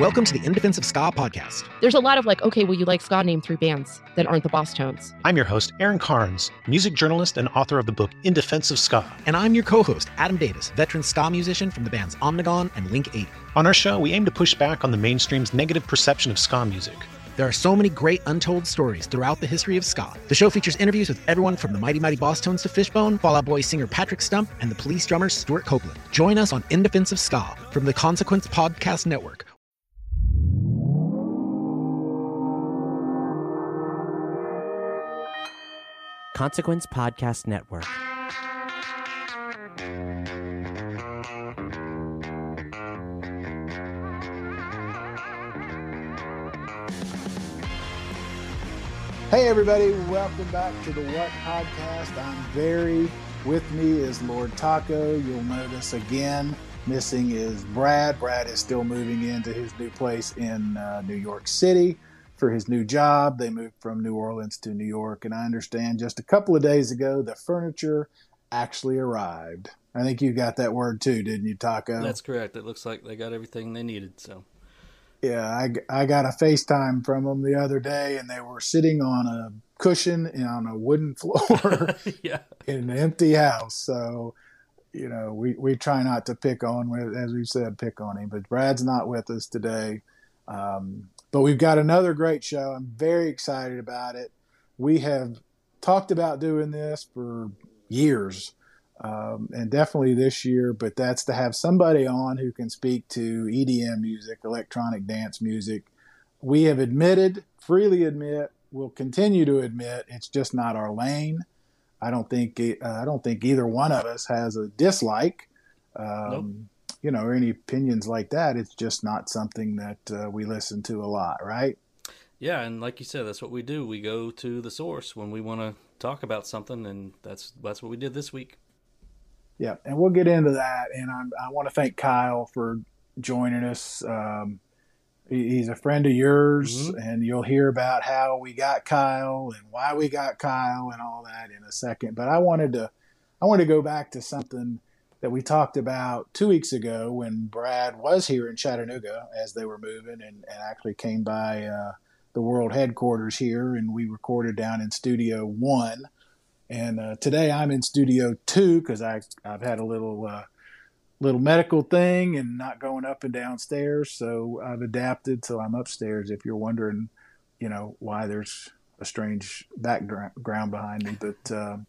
Welcome to the In Defense of Ska podcast. There's a lot of okay, well, you like ska, name three bands that aren't the Boss Tones. I'm your host, Aaron Carnes, music journalist and author of the book In Defense of Ska. And I'm your co-host, Adam Davis, veteran ska musician from the bands Omnigon and Link 8. On our show, we aim to push back on the mainstream's negative perception of ska music. There are so many great untold stories throughout the history of ska. The show features interviews with everyone from the Mighty Mighty Boss Tones to Fishbone, Fall Out Boy singer Patrick Stump, and the Police drummer Stuart Copeland. Join us on In Defense of Ska from the Consequence Podcast Network. Consequence Podcast Network. Hey everybody, welcome back to the What Podcast. I'm Barry. With me is Lord Taco. You'll notice again, missing is Brad. Brad is still moving into his new place in New York City for his new job. They moved from New Orleans to New York, and I understand just a couple of days ago the furniture actually arrived. I think you got that word too, didn't you, Taco? That's correct. It looks like they got everything they needed, so... Yeah, I got a FaceTime from them the other day, and they were sitting on a cushion on a wooden floor yeah. in an empty house. So, we try not to pick on, as we've said, pick on him. But Brad's not with us today. But we've got another great show. I'm very excited about it. We have talked about doing this for years, and definitely this year, but that's to have somebody on who can speak to EDM music, electronic dance music. We have freely admit, we'll continue to admit it's just not our lane. I don't think either one of us has a dislike, nope. Or any opinions like that. It's just not something that we listen to a lot, right? Yeah, and like you said, that's what we do. We go to the source when we want to talk about something, and that's what we did this week. Yeah, and we'll get into that. And I want to thank Kyle for joining us. He's a friend of yours, mm-hmm. and you'll hear about how we got Kyle and why we got Kyle and all that in a second. But I wanted to go back to something that we talked about 2 weeks ago when Brad was here in Chattanooga as they were moving and actually came by the world headquarters here, and we recorded down in Studio 1. And today I'm in Studio 2 because I've had a little medical thing and not going up and downstairs. So I've adapted, so I'm upstairs if you're wondering, why there's a strange background behind me. But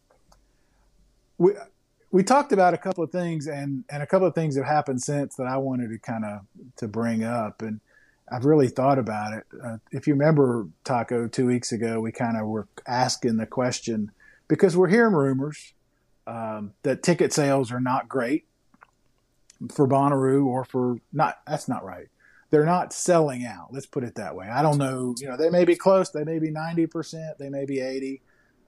we talked about a couple of things and a couple of things have happened since that I wanted to kind of bring up. And I've really thought about it. If you remember, Taco, 2 weeks ago, we kind of were asking the question, because we're hearing rumors that ticket sales are not great for Bonnaroo or for not. That's not right. They're not selling out. Let's put it that way. I don't know. They may be close. They may be 90%. They may be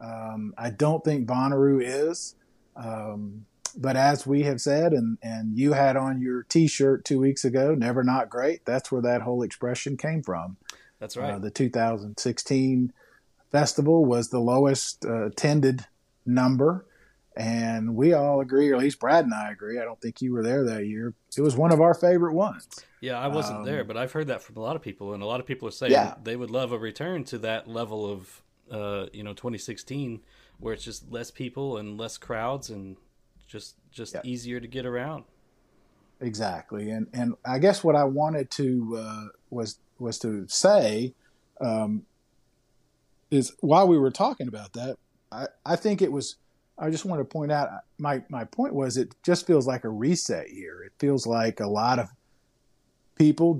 80%. I don't think Bonnaroo is. But as we have said, and you had on your T-shirt 2 weeks ago, never not great. That's where that whole expression came from. That's right. The 2016 festival was the lowest attended number, and we all agree, or at least Brad and I agree. I don't think you were there that year. It was one of our favorite ones. Yeah, I wasn't there, but I've heard that from a lot of people, and a lot of people are saying they would love a return to that level of 2016, where it's just less people and less crowds and just easier to get around. Exactly, and I guess what I wanted to was to say. Is while we were talking about that, I think it was, I just want to point out, my point was it just feels like a reset year. It feels like a lot of people,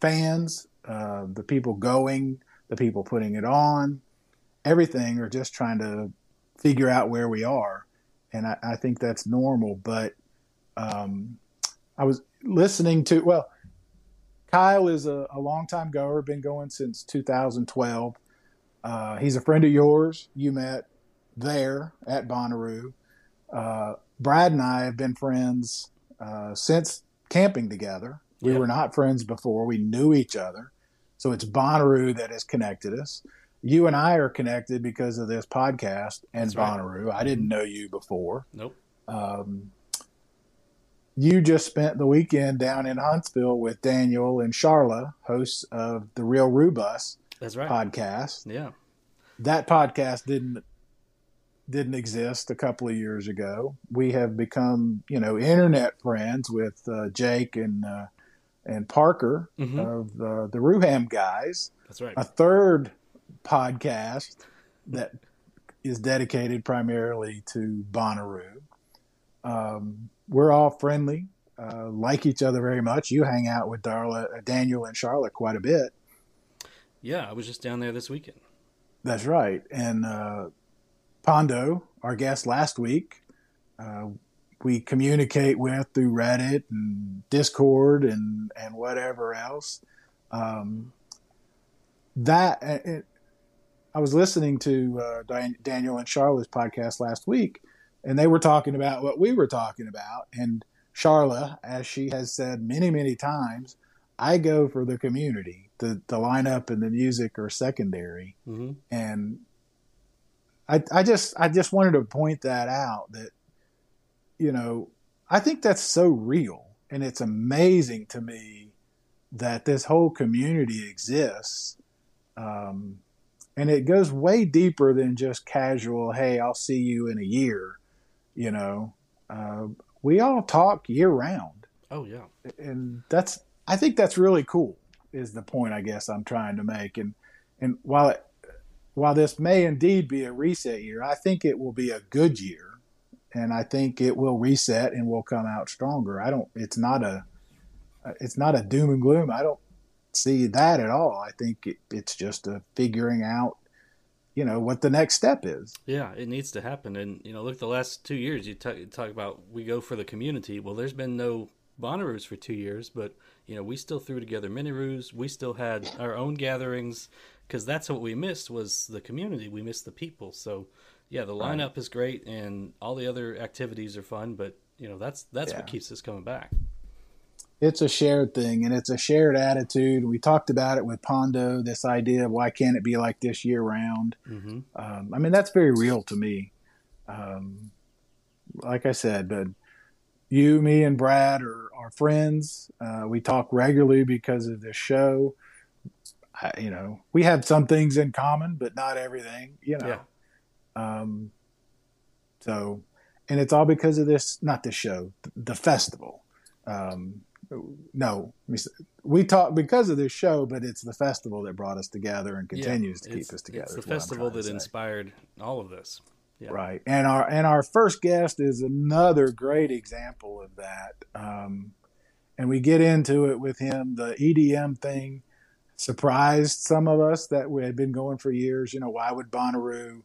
fans, the people going, the people putting it on, everything are just trying to figure out where we are. And I think that's normal. But I was listening to, Kyle is a longtime goer, been going since 2012. He's a friend of yours. You met there at Bonnaroo. Brad and I have been friends since camping together. We were not friends before. We knew each other. So it's Bonnaroo that has connected us. You and I are connected because of this podcast and That's Bonnaroo. Right. I didn't know you before. Nope. You just spent the weekend down in Huntsville with Daniel and Charla, hosts of the Real Roo Bus podcast. Yeah. That podcast didn't exist a couple of years ago. We have become, internet friends with Jake and Parker of the Rooham guys. That's right. A third podcast that is dedicated primarily to Bonnaroo. We're all friendly, like each other very much. You hang out with Daniel and Charlotte quite a bit. Yeah, I was just down there this weekend. That's right. And Pondo, our guest last week, we communicate with through Reddit and Discord and whatever else. I was listening to Daniel and Charla's podcast last week, and they were talking about what we were talking about. And Charla, as she has said many, many times, I go for the community. The lineup and the music are secondary. Mm-hmm. And I just wanted to point that out, that, I think that's so real. And it's amazing to me that this whole community exists. And it goes way deeper than just casual, hey, I'll see you in a year. We all talk year round. Oh yeah. And I think that's really cool is the point I guess I'm trying to make. And while this may indeed be a reset year, I think it will be a good year, and I think it will reset and will come out stronger. It's not a doom and gloom. I don't see that at all. I think it's just a figuring out what the next step is. Yeah, it needs to happen. And look, the last 2 years you talk about we go for the community. Well, there's been no Bonnaroos for 2 years, but we still threw together mini roos. We still had our own gatherings, because that's what we missed, was the community. We missed the people. So yeah, the lineup is great and all the other activities are fun, but that's what keeps us coming back. It's a shared thing, and it's a shared attitude. We talked about it with Pondo, this idea of why can't it be like this year round? Mm-hmm. That's very real to me. Like I said, but you, me, and Brad are friends. We talk regularly because of this show. We have some things in common, but not everything, Yeah. So, and it's all because of this, not this show, the festival. We talk because of this show, but it's the festival that brought us together and continues to keep us together. It's the festival that inspired all of this. Yeah. Right. And our first guest is another great example of that. And we get into it with him. The EDM thing surprised some of us that we had been going for years. Why would Bonnaroo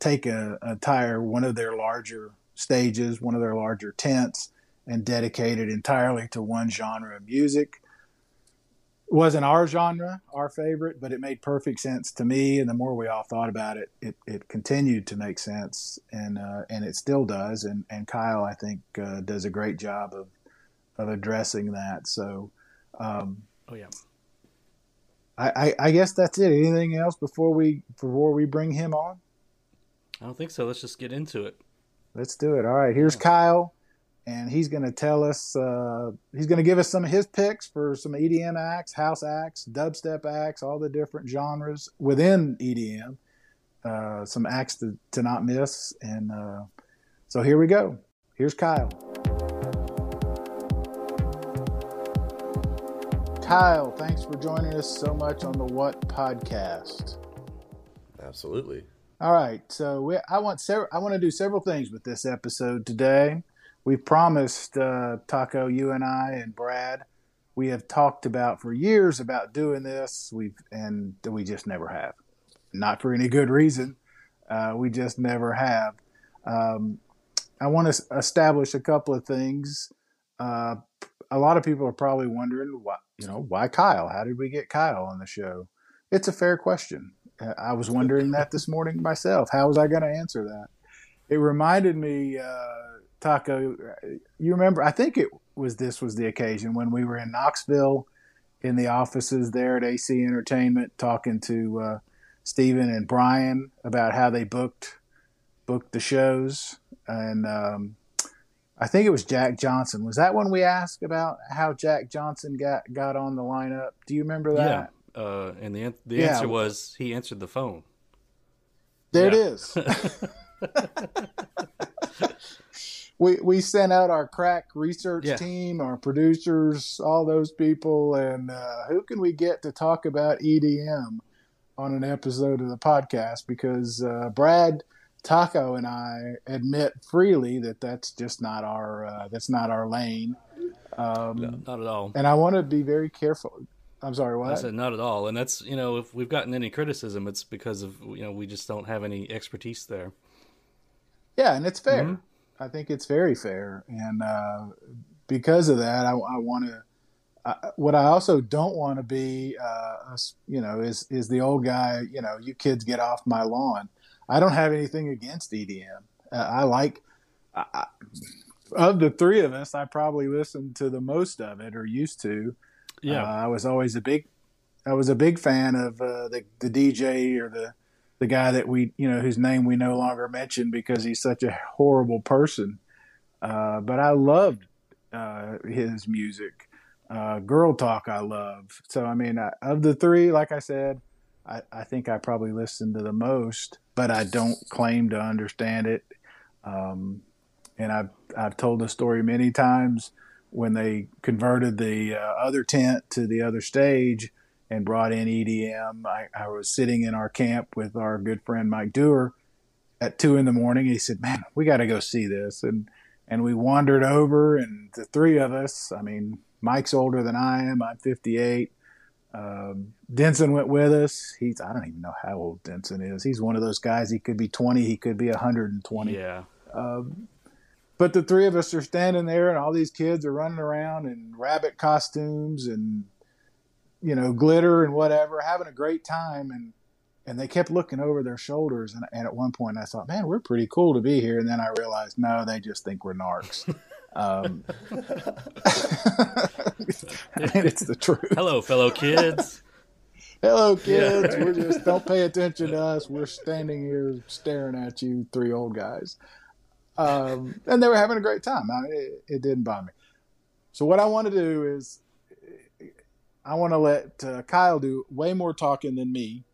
take an entire one of their larger stages, one of their larger tents, and dedicated entirely to one genre of music? It wasn't our genre, our favorite, but it made perfect sense to me. And the more we all thought about it, it continued to make sense, and it still does. And Kyle, I think, does a great job of addressing that. So, I guess that's it. Anything else before we bring him on? I don't think so. Let's just get into it. Let's do it. All right. Here's Kyle. And he's going to tell us, he's going to give us some of his picks for some EDM acts, house acts, dubstep acts, all the different genres within EDM, some acts to not miss. And so here we go. Here's Kyle. Kyle, thanks for joining us so much on the What Podcast. Absolutely. All right. So I want to do several things with this episode today. We promised, Taco, you and I and Brad, we have talked about for years about doing this. We just never have. Not for any good reason. We just never have. I want to establish a couple of things a lot of people are probably wondering why Kyle? How did we get Kyle on the show? It's a fair question. I was wondering that this morning myself. How was I going to answer that? It reminded me, Taco, you remember, I think this was the occasion when we were in Knoxville in the offices there at AC Entertainment talking to Steven and Brian about how they booked the shows. And I think it was Jack Johnson. Was that when we asked about how Jack Johnson got on the lineup? Do you remember that? Yeah. And the answer was he answered the phone. There it is. We sent out our crack research team, our producers, all those people, and who can we get to talk about EDM on an episode of the podcast? Because Brad, Taco, and I admit freely that that's just not our lane. No, not at all. And I want to be very careful. I'm sorry, what? I said not at all. And that's, if we've gotten any criticism, it's because of we just don't have any expertise there. Yeah, and it's fair. Mm-hmm. I think it's very fair. And because of that, I want to – what I also don't want to be, is the old guy, you kids get off my lawn. I don't have anything against EDM. Of the three of us, I probably listened to the most of it or used to. Yeah, I was always a big fan of the DJ or the guy that whose name we no longer mention because he's such a horrible person. But I loved his music. Girl Talk I love. So, of the three, like I said, I think I probably listened to the most, but I don't claim to understand it. And I've told the story many times when they converted the other tent to the other stage and brought in EDM. I was sitting in our camp with our good friend Mike Dewar at 2 a.m. He said, man, we got to go see this. And we wandered over, and the three of us, Mike's older than I am. I'm 58. Denson went with us. I don't even know how old Denson is. He's one of those guys. He could be 20. He could be 120. Yeah. But the three of us are standing there, and all these kids are running around in rabbit costumes and glitter and whatever, having a great time. And they kept looking over their shoulders. And at one point I thought, man, we're pretty cool to be here. And then I realized, no, they just think we're narcs. It's the truth. Hello, fellow kids. Hello, kids. Yeah. We're just, don't pay attention to us. We're standing here staring at you, three old guys. And they were having a great time. It didn't bother me. So what I want to do is, I want to let Kyle do way more talking than me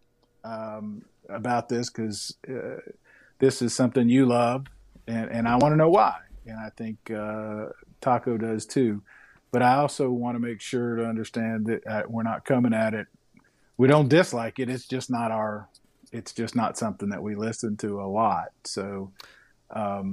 about this, because this is something you love, and I want to know why. And I think Taco does too. But I also want to make sure to understand that we're not coming at it. We don't dislike it. It's just not something that we listen to a lot. So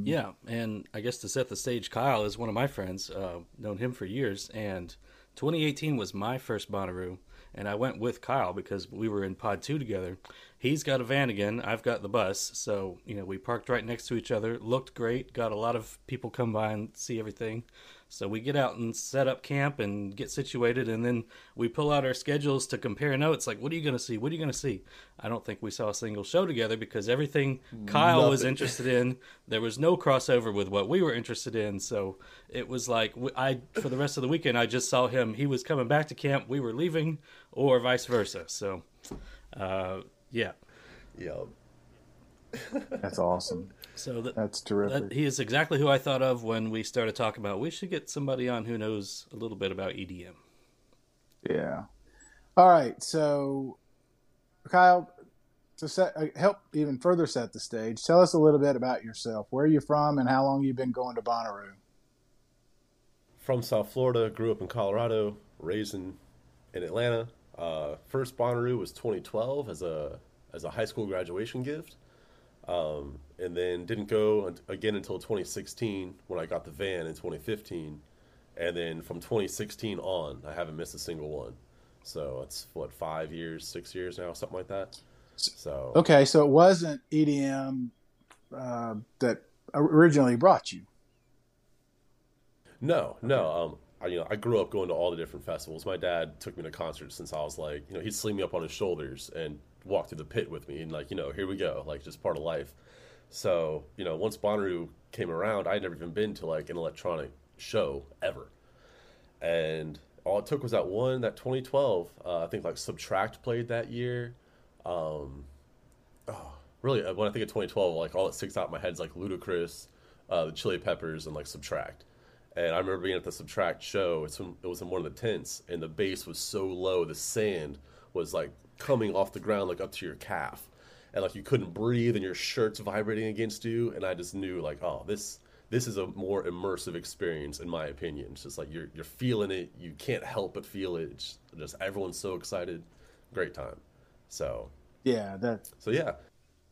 yeah. And I guess to set the stage, Kyle is one of my friends, known him for years, and 2018 was my first Bonnaroo, and I went with Kyle because we were in pod 2 together. He's got a van again. I've got the bus. So, we parked right next to each other, looked great, got a lot of people come by and see everything. So we get out and set up camp and get situated, and then we pull out our schedules to compare notes. Like, what are you going to see? What are you going to see? I don't think we saw a single show together because everything Kyle was interested in, there was no crossover with what we were interested in. So it was like, for the rest of the weekend, I just saw him. He was coming back to camp. We were leaving, or vice versa. So, yeah. Yep. That's awesome. So that's terrific. He is exactly who I thought of when we started talking about we should get somebody on who knows a little bit about EDM. Yeah. All right. So, Kyle, to help even further set the stage, tell us a little bit about yourself. Where are you from, and how long you've been going to Bonnaroo? From South Florida, grew up in Colorado, raised in Atlanta. First Bonnaroo was 2012 as a high school graduation gift. And then didn't go again until 2016 when I got the van in 2015. And then from 2016 on, I haven't missed a single one. So it's 6 years now, something like that. So okay, so it wasn't EDM that originally brought you. No. I grew up going to all the different festivals. My dad took me to concerts since I was like, he'd sling me up on his shoulders and walk through the pit with me. And like, here we go, like just part of life. So, once Bonnaroo came around, I had never even been to like an electronic show ever. And all it took was that 2012, I think like Subtract played that year. Really, when I think of 2012, like all that sticks out in my head is like Ludacris, the Chili Peppers, and like Subtract. And I remember being at the Subtract show. It was in one of the tents, and the bass was so low, the sand was like coming off the ground, like up to your calf, and like you couldn't breathe, and your shirt's vibrating against you. And I just knew, like, oh, this is a more immersive experience, in my opinion. It's just like you're feeling it, you can't help but feel it. It's just everyone's so excited, great time. So yeah, yeah.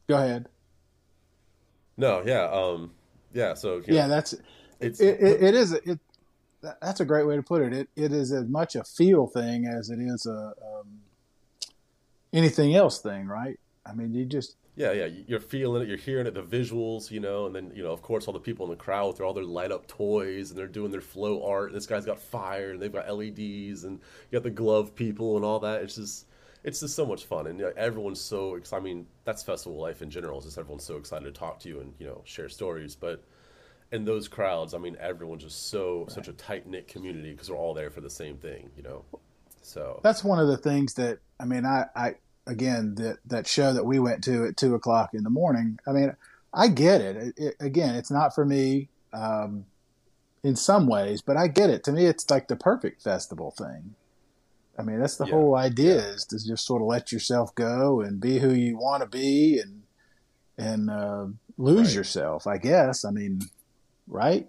Go ahead. No, yeah, yeah. So yeah, that's. It is that's a great way to put it. It is as much a feel thing as it is a anything else thing, right? I mean, you just you're feeling it, you're hearing it, the visuals, and then of course all the people in the crowd with all their light up toys, and they're doing their flow art, and this guy's got fire, and they've got LEDs, and you got the glove people and all that. It's just so much fun, and everyone's so excited. I mean, that's festival life in general. It's just everyone's so excited to talk to you and share stories, but. And those crowds, I mean, everyone's just such a tight-knit community because we're all there for the same thing, So that's one of the things that, I mean, that show that we went to at 2:00 in the morning. I mean, I get it. Again, it's not for me in some ways, but I get it. To me, it's like the perfect festival thing. I mean, that's the whole idea is to just sort of let yourself go and be who you want to be and lose yourself, I guess. I mean. Right?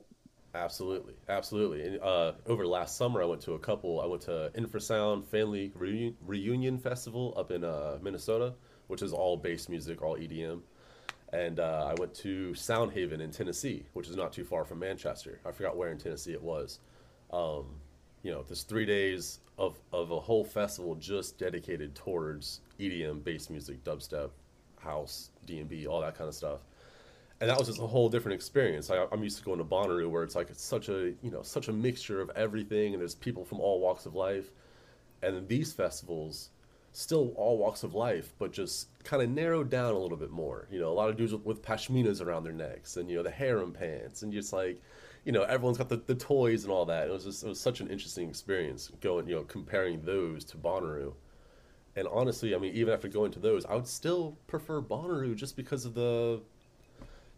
Absolutely. And over last summer, I went to Infrasound Family Reunion Festival up in Minnesota, which is all bass music, all EDM. And I went to Soundhaven in Tennessee, which is not too far from Manchester. I forgot where in Tennessee it was. This 3 days of a whole festival just dedicated towards EDM, bass music, dubstep, house, D&B, all that kind of stuff. And that was just a whole different experience. I'm used to going to Bonnaroo, where it's like it's such a mixture of everything, and there's people from all walks of life. And then these festivals, still all walks of life, but just kind of narrowed down a little bit more. A lot of dudes with pashminas around their necks, and the harem pants, and just like, everyone's got the toys and all that. It was such an interesting experience going, comparing those to Bonnaroo. And honestly, I mean, even after going to those, I would still prefer Bonnaroo just because of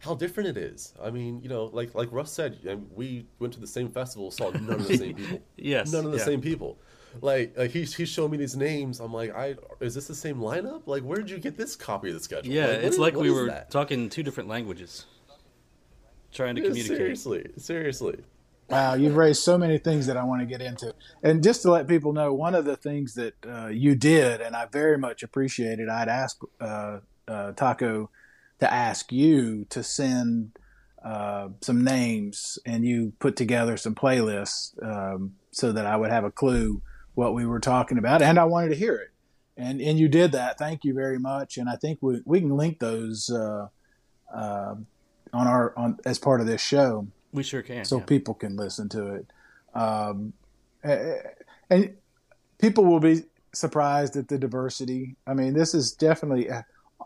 how different it is. I mean, like Russ said, we went to the same festival, saw none of the same people. Yes. None of the same people. Like he showed me these names. I'm like, is this the same lineup? Like, where did you get this copy of the schedule? Yeah, it's like we were talking two different languages, trying to communicate. Seriously. Wow, you've raised so many things that I want to get into. And just to let people know, one of the things that you did, and I very much appreciated, I'd asked Taco to ask you to send some names, and you put together some playlists so that I would have a clue what we were talking about, and I wanted to hear it. And you did that. Thank you very much. And I think we can link those on as part of this show. We sure can. So people can listen to it. And people will be surprised at the diversity. I mean, this is definitely...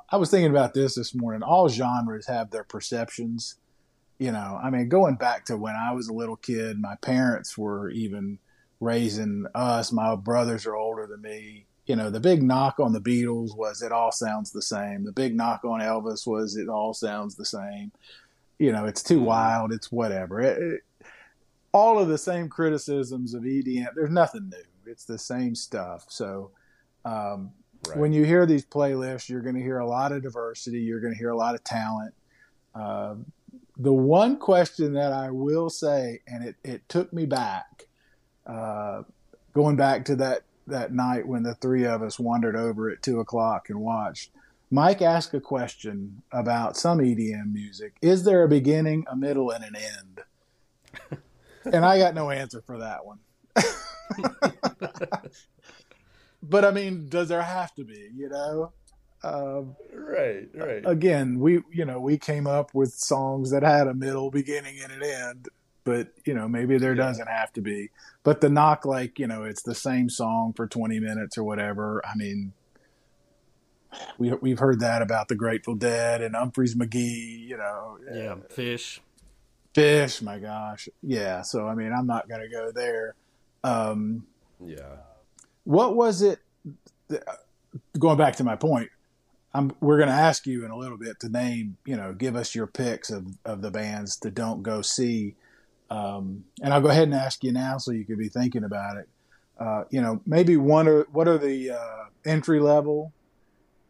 I was thinking about this morning. All genres have their perceptions, I mean, going back to when I was a little kid, my parents were even raising us. My brothers are older than me. The big knock on the Beatles was it all sounds the same. The big knock on Elvis was it all sounds the same. It's too wild. It's whatever. All of the same criticisms of EDM. There's nothing new. It's the same stuff. So, right. When you hear these playlists, you're going to hear a lot of diversity. You're going to hear a lot of talent. The one question that I will say, and it took me back, going back to that night when the three of us wandered over at 2:00 and watched, Mike asked a question about some EDM music. Is there a beginning, a middle, and an end? And I got no answer for that one. But I mean, does there have to be, Right. Again, we came up with songs that had a middle, beginning, and an end. but you know, maybe there doesn't have to be. But the knock, like, you know, it's the same song for 20 minutes or whatever. I mean, we've heard that about the Grateful Dead and Humphreys McGee, you know. Yeah, Fish, my gosh. Yeah, so, I mean, I'm not going to go there. Yeah. What was it, going back to my point, we're going to ask you in a little bit to name, you know, give us your picks of the bands to don't go see. And I'll go ahead and ask you now so you could be thinking about it. You know, maybe what are the entry level?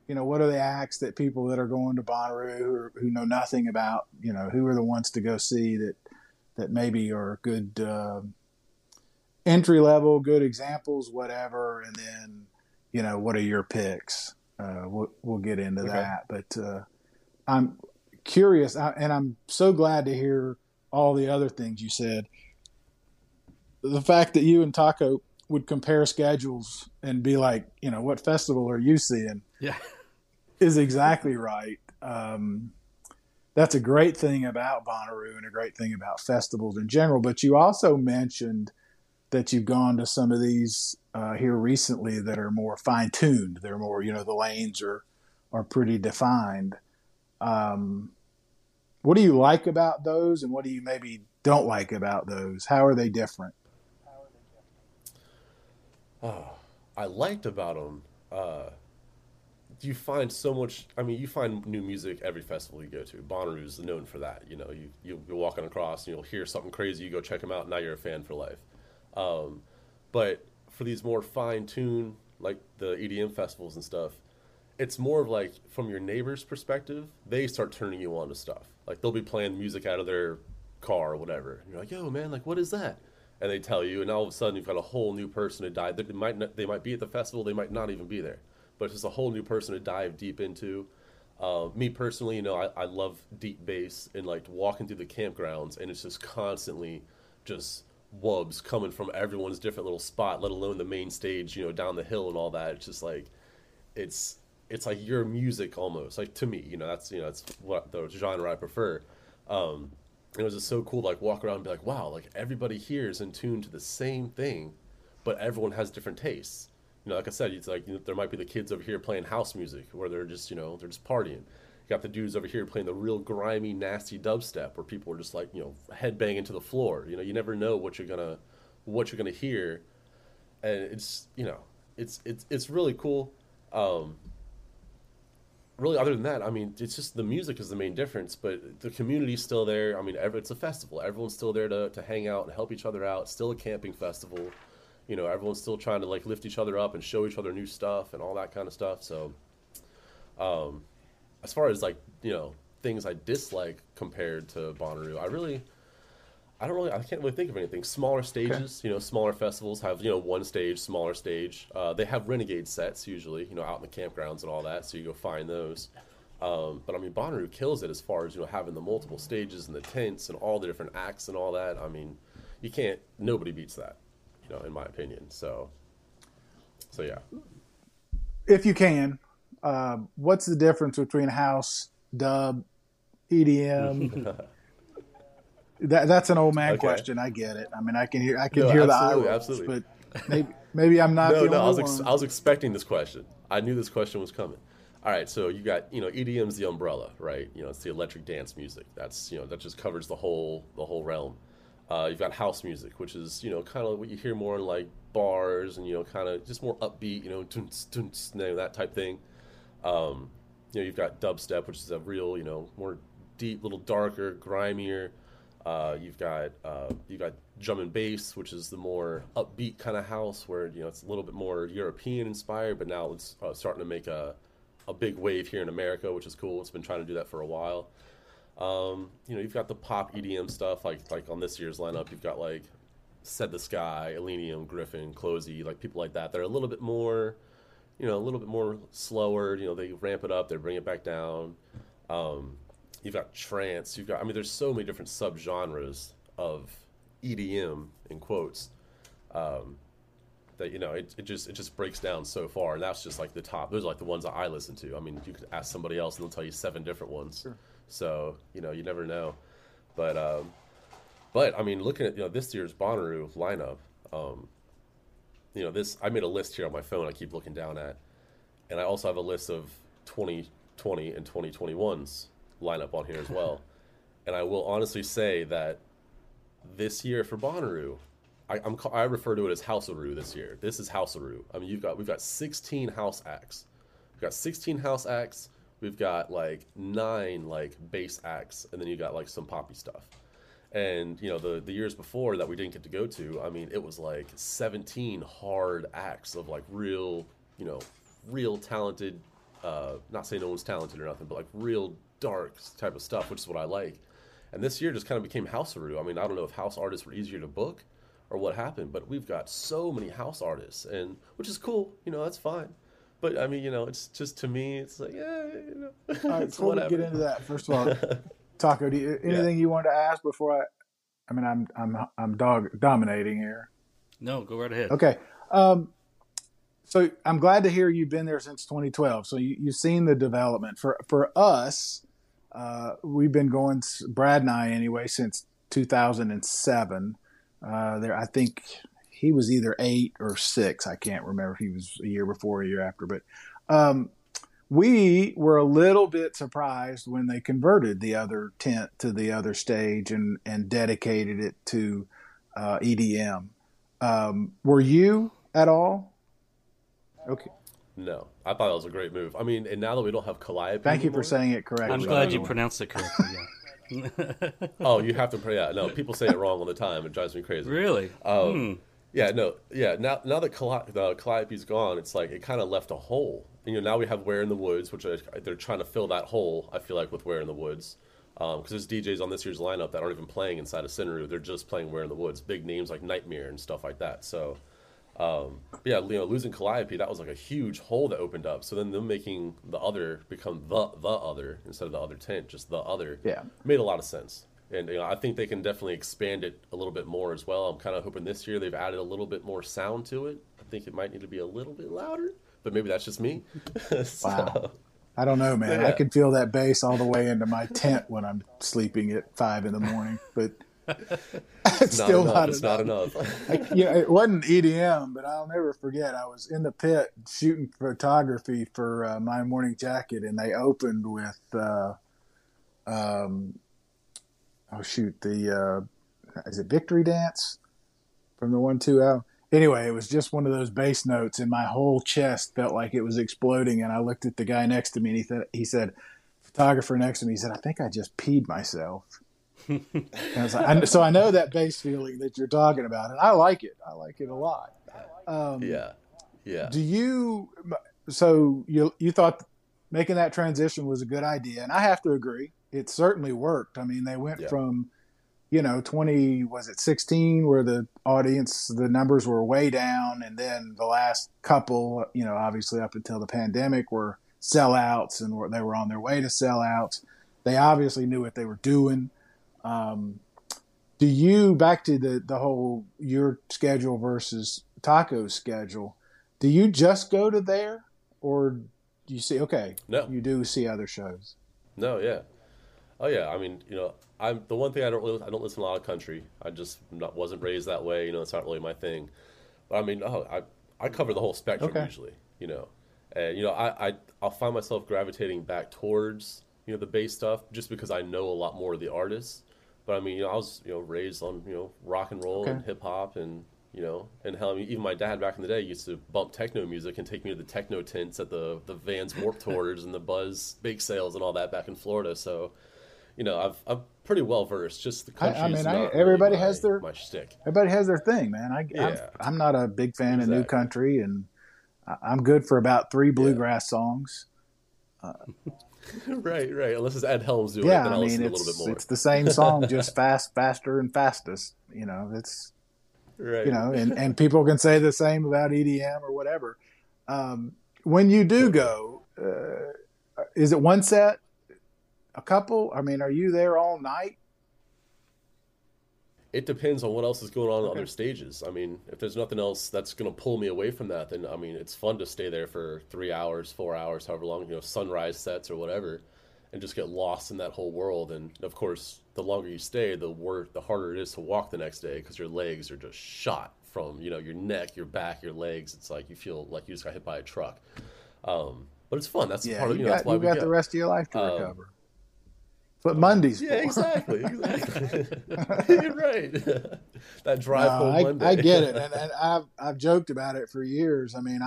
You know, what are the acts that people that are going to Bonnaroo who know nothing about, you know, who are the ones to go see that maybe are good entry level, good examples, whatever. And then, you know, what are your picks? We'll get into that, but I'm curious, and I'm so glad to hear all the other things you said. The fact that you and Taco would compare schedules and be like, you know, what festival are you seeing? Yeah, is exactly right. That's a great thing about Bonnaroo and a great thing about festivals in general. But you also mentioned that you've gone to some of these here recently that are more fine-tuned. They're more, you know, the lanes are pretty defined. What do you like about those, and what do you maybe don't like about those? How are they different? I liked about them, you find so much. I mean, you find new music every festival you go to. Bonnaroo is known for that. You know, you're walking across and you'll hear something crazy. You go check them out. Now you're a fan for life. But for these more fine-tuned, like the EDM festivals and stuff, it's more of like from your neighbor's perspective, they start turning you on to stuff. Like they'll be playing music out of their car or whatever. And you're like, yo, man, like what is that? And they tell you, and all of a sudden you've got a whole new person to dive. They might be at the festival, they might not even be there. But it's just a whole new person to dive deep into. Me personally, you know, I love deep bass and like walking through the campgrounds, and it's just constantly just wubs coming from everyone's different little spot, let alone the main stage, you know, down the hill and all that. It's just like it's like your music almost, like, to me, you know, that's, you know, it's what the genre I prefer. It was just so cool, like walk around and be like, wow, like everybody here is in tune to the same thing, but everyone has different tastes. You know, like I said, it's like, you know, there might be the kids over here playing house music where they're just, you know, they're just partying. You got the dudes over here playing the real grimy, nasty dubstep where people are just like, you know, headbanging to the floor. You know, you never know what you're gonna hear, and it's, you know, it's really cool. Really, other than that, I mean, it's just the music is the main difference, but the community's still there. I mean, it's a festival. Everyone's still there to hang out and help each other out. It's still a camping festival. You know, everyone's still trying to like lift each other up and show each other new stuff and all that kind of stuff. So, as far as, like, you know, things I dislike compared to Bonnaroo, I can't really think of anything. Smaller stages, you know, smaller festivals have, you know, one stage, smaller stage. They have renegade sets usually, you know, out in the campgrounds and all that, so you go find those. But, I mean, Bonnaroo kills it as far as, you know, having the multiple stages and the tents and all the different acts and all that. I mean, nobody beats that, you know, in my opinion. So yeah. If you can. What's the difference between house, dub, EDM? That's an old man question. I get it. I mean, I can hear the eye rolls, but maybe I'm not. I was expecting this question. I knew this question was coming. All right, so you got, you know, EDM's the umbrella, right? You know, it's the electric dance music. That's, you know, that just covers the whole realm. You've got house music, which is, you know, kind of what you hear more in like bars and, you know, kind of just more upbeat, you know, that type thing. You know, you've got dubstep, which is a real, you know, more deep, little darker, grimier. You've got drum and bass, which is the more upbeat kind of house where, you know, it's a little bit more European inspired, but now it's starting to make a big wave here in America, which is cool. It's been trying to do that for a while. You know, you've got the pop EDM stuff, like on this year's lineup, you've got like Said the Sky, Elenium, Gryffin, Clozee, like people like that. They're a little bit more, you know, a little bit more slower, you know, they ramp it up, they bring it back down. You've got trance, I mean, there's so many different subgenres of EDM, in quotes, that, you know, it just breaks down so far. And that's just like the top. Those are like the ones that I listen to. I mean, you could ask somebody else and they'll tell you 7 different ones. Sure. So, you know, you never know. But But I mean, looking at this year's Bonnaroo lineup, I made a list here on my phone. I keep looking down at, and I also have a list of 2020 and 2021's lineup on here as well. And I will honestly say that this year for Bonnaroo, I refer to it as House-a-Roo this year. This is House-a-Roo. I mean, we've got 16 house acts. We've got 16 house acts. We've got like 9 like bass acts, and then you got like some poppy stuff. And the years before that we didn't get to go to, I mean, it was like 17 hard acts of like real talented. Not saying no one's talented or nothing, but like real dark type of stuff, which is what I like. And this year just kind of became House-a-Roo. I mean, I don't know if house artists were easier to book or what happened, but we've got so many house artists, and which is cool. That's fine. But I mean, it's just, to me, it's like, all right, before we get into that, first of all, Taco, do you, anything you wanted to ask before I mean, I'm dog dominating here. No, go right ahead. Okay. So I'm glad to hear you've been there since 2012. So you've seen the development. For us, we've been going, Brad and I anyway, since 2007. I think he was either 8 or 6. I can't remember if he was a year before or a year after. But we were a little bit surprised when they converted the other tent to the other stage and dedicated it to EDM. Were you at all? Okay. No, I thought that was a great move. I mean, and now that we don't have Calliope Thank anymore, you for saying it correctly. I'm glad you pronounced it correctly. Yeah. Oh, you have to pray out. No, people say it wrong all the time. It drives me crazy. Really? Yeah, no. Yeah, now that Calliope's gone, it's like it kind of left a hole. And, now we have Wear in the Woods, which they're trying to fill that hole, I feel like, with Wear in the Woods. Because there's DJs on this year's lineup that aren't even playing inside of Cineroo. They're just playing Wear in the Woods. Big names like Nightmare and stuff like that. So... losing Calliope, that was like a huge hole that opened up. So then them making the other become the other instead of the other tent, just the other, made a lot of sense. And I think they can definitely expand it a little bit more as well. I'm kind of hoping this year they've added a little bit more sound to it. I think it might need to be a little bit louder, but maybe that's just me. So, wow, I don't know, man. Yeah. I can feel that bass all the way into my tent when I'm sleeping at 5 a.m, but. It's still not enough. It wasn't EDM, but I'll never forget. I was in the pit shooting photography for My Morning Jacket, and they opened with, is it Victory Dance from the 1-2 album? Anyway, it was just one of those bass notes, and my whole chest felt like it was exploding. And I looked at the guy next to me, and he said, I think I just peed myself. So I know that bass feeling that you're talking about, and I like it. I like it a lot. Yeah. So you thought making that transition was a good idea, and I have to agree. It certainly worked. I mean, they went from, 16, where the audience, the numbers were way down, and then the last couple, obviously up until the pandemic, were sellouts, and they were on their way to sellouts. They obviously knew what they were doing. Back to the whole your schedule versus Taco's schedule, do you just go to there, or do you see, you do see other shows? No, yeah. Oh yeah. I mean, I'm the one thing I don't listen to a lot of country. I just wasn't raised that way. It's not really my thing, but I mean, I cover the whole spectrum usually, and I'll find myself gravitating back towards, the bass stuff just because I know a lot more of the artists. But I mean, I was, raised on, rock and roll and hip hop and, and hell, I mean, even my dad back in the day used to bump techno music and take me to the techno tents at the Vans Warped Tours and the Buzz bake sales and all that back in Florida. So, I'm pretty well versed. Just the country. Everybody has my shtick. Everybody has their thing, man. I'm not a big fan of new country, and I'm good for about 3 bluegrass songs. Right. Unless it's Ed Helms doing it, then I'll listen a little bit more. It's the same song, just faster and fastest. It's right. And people can say the same about EDM or whatever. When you do go, is it one set? A couple? I mean, are you there all night? It depends on what else is going on other stages. I mean, if there's nothing else that's going to pull me away from that, then, I mean, it's fun to stay there for 3 hours, 4 hours, however long, sunrise sets or whatever. and just get lost in that whole world. And of course, the longer you stay, the harder it is to walk the next day, because your legs are just shot from, you know, your neck, your back, your legs. It's like you feel like you just got hit by a truck. But it's fun. That's part of that's why we got the rest of your life to recover. But Mondays. Yeah, exactly. You're right. That drive home Monday. I get it, and I've joked about it for years. I mean,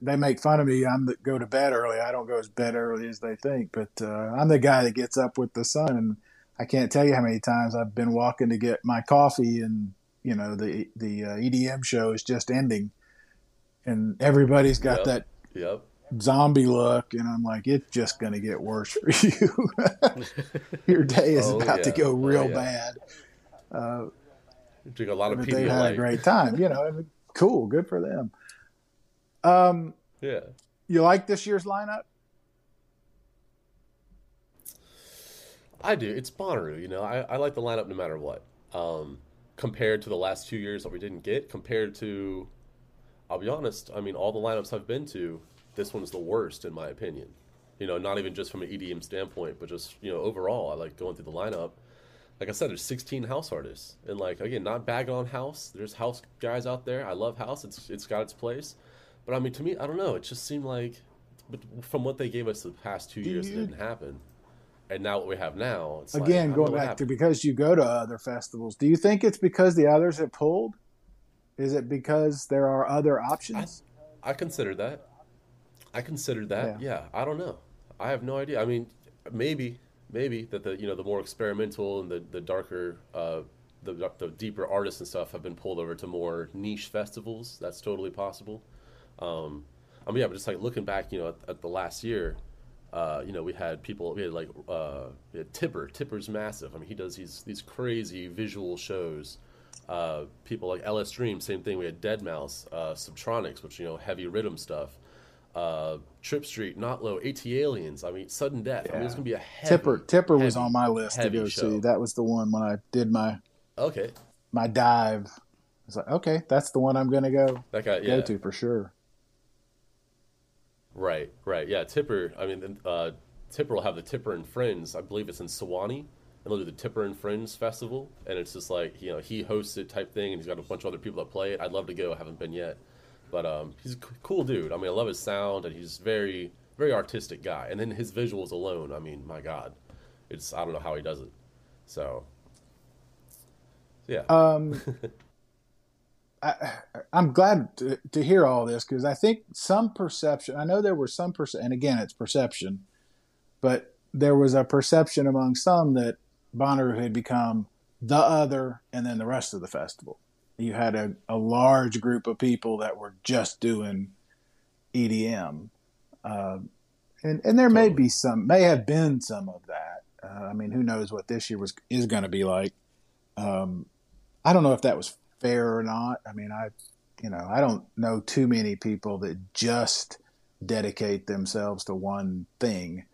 they make fun of me. I'm the go to bed early. I don't go as bed early as they think, but I'm the guy that gets up with the sun. And I can't tell you how many times I've been walking to get my coffee, and you know the EDM show is just ending, and everybody's got that. Yep. Zombie look, and I'm like, it's just gonna get worse for you. Your day is about to go real bad. Took a lot of people. They had a great time, you know. And cool, good for them. You like this year's lineup? I do. It's Bonnaroo, you know. I like the lineup no matter what. Compared to the last 2 years that we didn't get, compared to, I'll be honest, I mean, all the lineups I've been to. This one is the worst, in my opinion. You know, not even just from an EDM standpoint, but just, you know, overall. I like going through the lineup. Like I said, there's 16 house artists. And, like, again, not bagging on house. There's house guys out there. I love house. It's got its place. But, I mean, to me, I don't know. It just seemed like, from what they gave us the past 2 years, it didn't happen. And now what we have now. It's again, like, going back to because you go to other festivals, do you think it's because the others have pulled? Is it because there are other options? I consider that. Yeah. I don't know. I have no idea. I mean, maybe that the, you know, the more experimental and the darker, the deeper artists and stuff have been pulled over to more niche festivals. That's totally possible. I mean, but just like looking back, you know, at the last year, you know, we had Tipper's massive. I mean, he does these crazy visual shows. People like LS Dream, same thing. We had Deadmau5, Subtronics, which, you know, heavy rhythm stuff. Trip Street, Not Low, AT Aliens. I mean, Sudden Death. Yeah. I mean, it's gonna be a heavy. Tipper was on my list to go see. That was the one when I did my dive. I was like, okay, that's the one I'm gonna go to for sure. Right, yeah. Tipper. I mean, Tipper will have the Tipper and Friends. I believe it's in Sewanee, and they'll do the Tipper and Friends festival. And it's just like, you know, he hosts it type thing, and he's got a bunch of other people that play it. I'd love to go. I haven't been yet. But he's a cool dude. I mean, I love his sound, and he's very, very artistic guy. And then his visuals alone, I mean, my God, I don't know how he does it. So, yeah. I'm glad to hear all this, because I think and again, it's perception, but there was a perception among some that Bonnaroo had become the other and then the rest of the festival. You had a large group of people that were just doing EDM. And there may have been some of that. I mean, who knows what this year is going to be like. I don't know if that was fair or not. I mean, I don't know too many people that just dedicate themselves to one thing.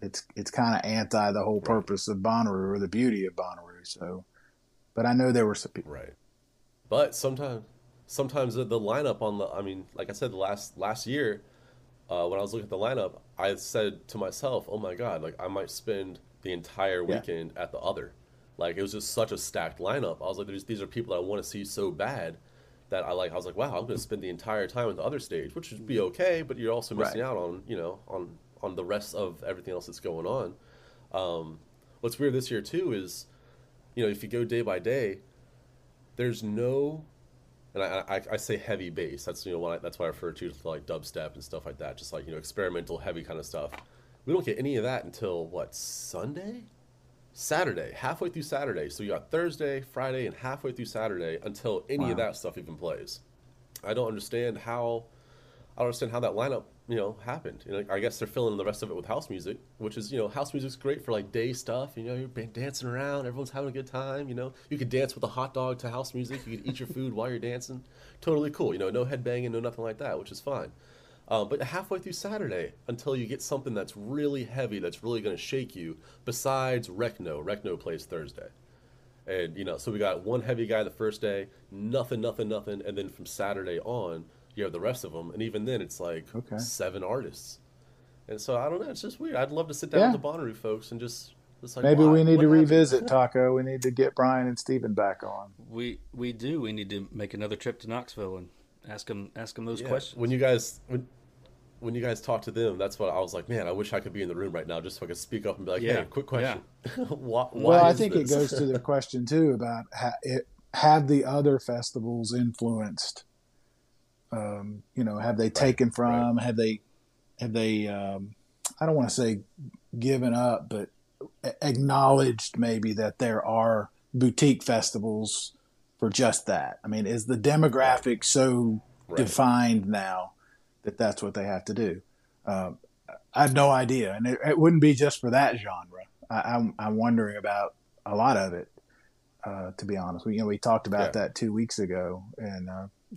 It's kind of anti the whole purpose of Bonnaroo or the beauty of Bonnaroo. So, but I know there were some people. Right. But sometimes the lineup like I said, the last year, when I was looking at the lineup, I said to myself, "Oh my God! Like I might spend the entire weekend at the other." Like it was just such a stacked lineup. I was like, "These are people that I want to see so bad that I like." I was like, "Wow! I'm going to spend the entire time at the other stage, which would be okay, but you're also missing out on, you know, on the rest of everything else that's going on." What's weird this year too is, you know, if you go day by day. There's no, and I say heavy bass. That's, you know, that's what I refer to like dubstep and stuff like that. Just like, you know, experimental heavy kind of stuff. We don't get any of that until Saturday, halfway through Saturday. So you got Thursday, Friday, and halfway through Saturday until any of that stuff even plays. I don't understand how that lineup, you know, happened. You know, I guess they're filling the rest of it with house music, which is, you know, house music's great for like day stuff. You know, you're dancing around, everyone's having a good time. You know, you could dance with a hot dog to house music. You could eat your food while you're dancing. Totally cool. You know, no headbanging, no nothing like that, which is fine. But halfway through Saturday, until you get something that's really heavy, that's really going to shake you. Besides Recno, plays Thursday, and you know, so we got one heavy guy the first day, nothing, and then from Saturday on. You have the rest of them, and even then it's like 7 artists, And so I don't know. It's just weird. I'd love to sit down with the Bonnaroo folks and just like, maybe we need to revisit Taco. We need to get Brian and Steven back on. We do. We need to make another trip to Knoxville and ask them those questions. When you guys talk to them, that's what I was like, man, I wish I could be in the room right now just so I could speak up and be like, hey, quick question. Yeah. Why I think it goes to the question, too, about have the other festivals influenced? Have they taken from? Right. Have they? I don't want to say given up, but acknowledged maybe that there are boutique festivals for just that. I mean, is the demographic so defined now that that's what they have to do? I have no idea. And it wouldn't be just for that genre. I'm wondering about a lot of it, to be honest. We talked about that 2 weeks ago and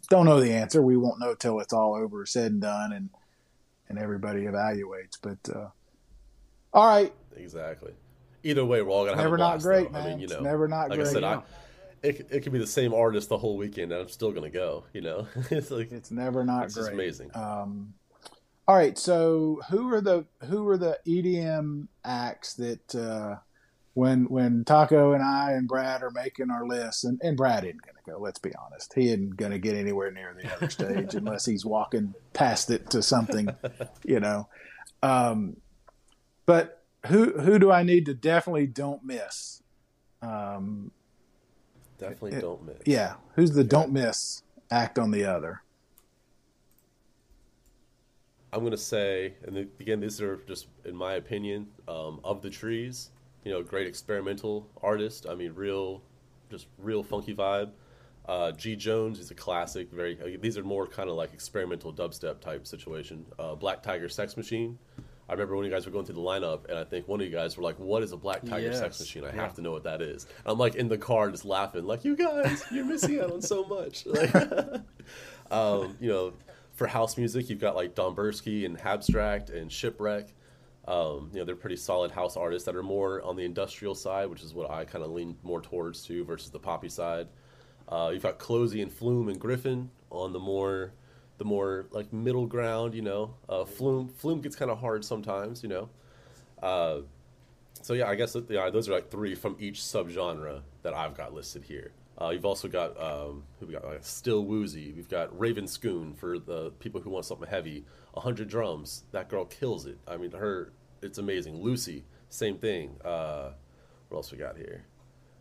don't know the answer. We won't know till it's all over, said and done, and everybody evaluates. But all right. Exactly. Either way, we're all going to have a blast. Never not great, though. Man. I mean, it's never not great. Like I said, it could be the same artist the whole weekend, and I'm still going to go, It's like it's never not great. It's amazing. All right, so who are the EDM acts that when Taco and I and Brad are making our lists, and Brad isn't going to go, let's be honest. He isn't going to get anywhere near the other stage unless he's walking past it to something, but who do I need to definitely don't miss? Definitely don't miss. Yeah. Who's the don't miss act on the other? I'm going to say, and again, these are just, in my opinion, Of the Trees, great experimental artist. I mean, real funky vibe. G. Jones, he's a classic. These are more kind of like experimental dubstep type situation. Black Tiger Sex Machine. I remember when you guys were going through the lineup, and I think one of you guys were like, what is a Black Tiger Sex Machine? I have to know what that is. And I'm like in the car just laughing, like, you guys, you're missing out on so much. Like, for house music, you've got like Dombrowski and Subtract and Shipwreck. They're pretty solid house artists that are more on the industrial side, which is what I kind of lean more towards to versus the poppy side. You've got Clozee and Flume and Gryffin on the more like middle ground, Flume gets kind of hard sometimes, I guess those are like three from each subgenre that I've got listed here. You've also got Still Woozy. We've got Raven Scoon for the people who want something heavy. 100 Drums, that girl kills it. I mean, it's amazing. Lucy, same thing. What else we got here?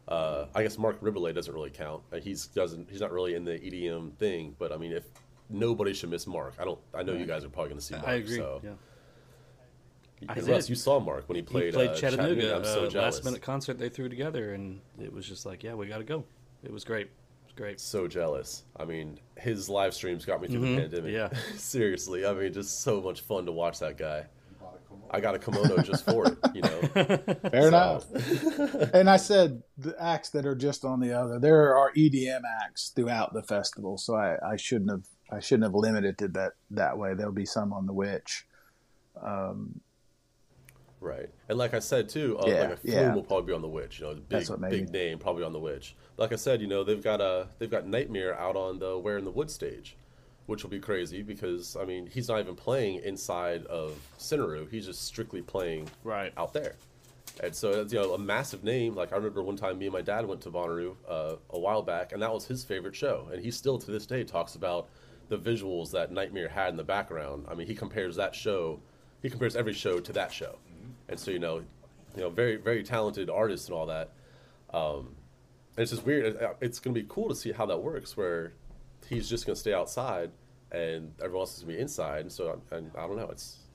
I guess Mark Ribelet doesn't really count. He's not really in the EDM thing, but I mean, if nobody should miss Mark. I know you guys are probably going to see Mark. I agree. So. Yeah. Russ, you saw Mark when he played Chattanooga. I'm so jealous. Last minute concert they threw together, and it was just like, yeah, we got to go. It was great. So jealous. I mean, his live streams got me through the pandemic. Yeah. Seriously. I mean, just so much fun to watch that guy. I got a kimono just for it, Fair enough. And I said the acts that are just on the other. There are EDM acts throughout the festival, so I shouldn't have limited it that way. There'll be some on the witch. Right. And like I said, too, like a Flume will probably be on the witch. Big name probably on the witch. But like I said, they've got Nightmare out on the Wear in the Woods stage, which will be crazy because, I mean, he's not even playing inside of Cineroo. He's just strictly playing out there. And so, a massive name. Like, I remember one time me and my dad went to Bonnaroo a while back, and that was his favorite show. And he still, to this day, talks about the visuals that Nightmare had in the background. I mean, he compares every show to that show. And so, very, very talented artists and all that. And it's just weird. It's going to be cool to see how that works, where he's just going to stay outside and everyone else is going to be inside. And so, I don't know.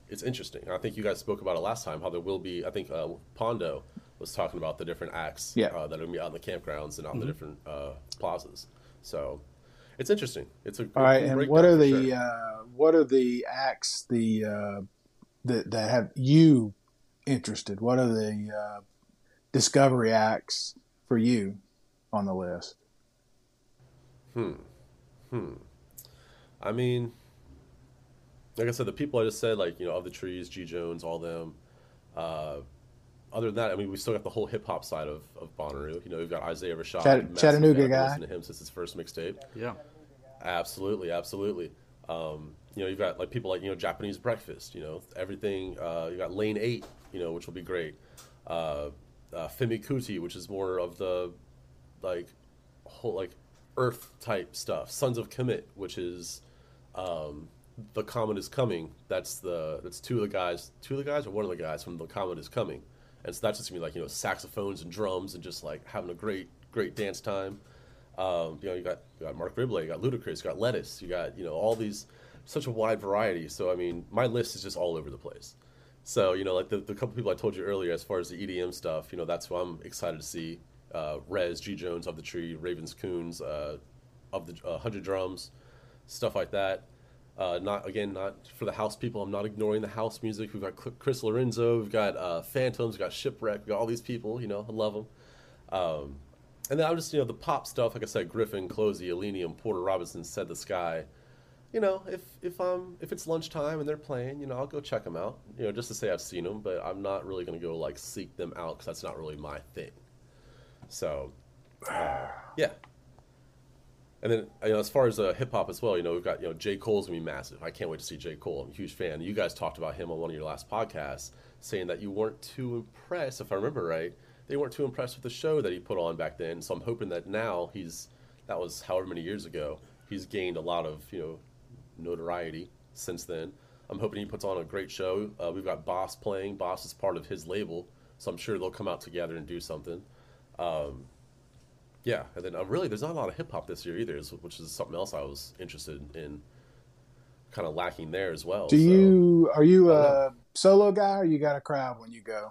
It's interesting. I think you guys spoke about it last time, how there will be, I think Pondo was talking about the different acts that are going to be out in the campgrounds and out in the different plazas. So it's interesting. It's a all right. And what are the acts that have you interested? What are the discovery acts for you on the list? I mean, like I said, the people I just said, like, Of the Trees, G. Jones, all them. Other than that, I mean, we still got the whole hip-hop side of Bonnaroo. We've got Isaiah Rashad. Chattanooga guy. I've listened to him since his first mixtape. Yeah. Absolutely. You know, you've got like people like, you know, Japanese breakfast, you know, everything. You got Lane 8, you know, which will be great. Fimikuti, which is more of the like whole like earth type stuff. Sons of Kemet, which is The Comet is Coming. That's two of the guys or one of the guys from The Comet is Coming. And so that's just gonna be like, you know, saxophones and drums and just like having a great dance time. You know, you got Mark Ribley, you got Ludacris, you got Lettuce, you got, you know, all these, such a wide variety. So I mean, my list is just all over the place. So, you know, like the couple people I told you earlier, as far as the EDM stuff, you know, that's who I'm excited to see. Rez, G. Jones, Of the Tree, Ravens, Coons, Of the 100 Drums, stuff like that. Not for the house people. I'm not ignoring the house music. We've got Chris Lorenzo. We've got Phantoms. We've got Shipwreck. We've got all these people. You know, I love them. And then I'm just, you know, the pop stuff. Like I said, Gryffin, Clozee, Elenium, Porter Robinson, Said the Sky. You know, if it's lunchtime and they're playing, you know, I'll go check them out. You know, just to say I've seen them, but I'm not really going to go like seek them out because that's not really my thing. So, yeah. And then, you know, as far as hip hop as well, you know, we've got, you know, J. Cole's gonna be massive. I can't wait to see J. Cole. I'm a huge fan. You guys talked about him on one of your last podcasts, saying that you weren't too impressed, if I remember right. They weren't too impressed with the show that he put on back then. So I'm hoping that now that was however many years ago. He's gained a lot of, you know, notoriety since then. I'm hoping he puts on a great show. We've got Boss playing. Boss is part of his label, so I'm sure they'll come out together and do something. Yeah, and then really, there's not a lot of hip-hop this year either, which is something else I was interested in, kind of lacking there as well. Are you a solo guy or you got a crowd when you go?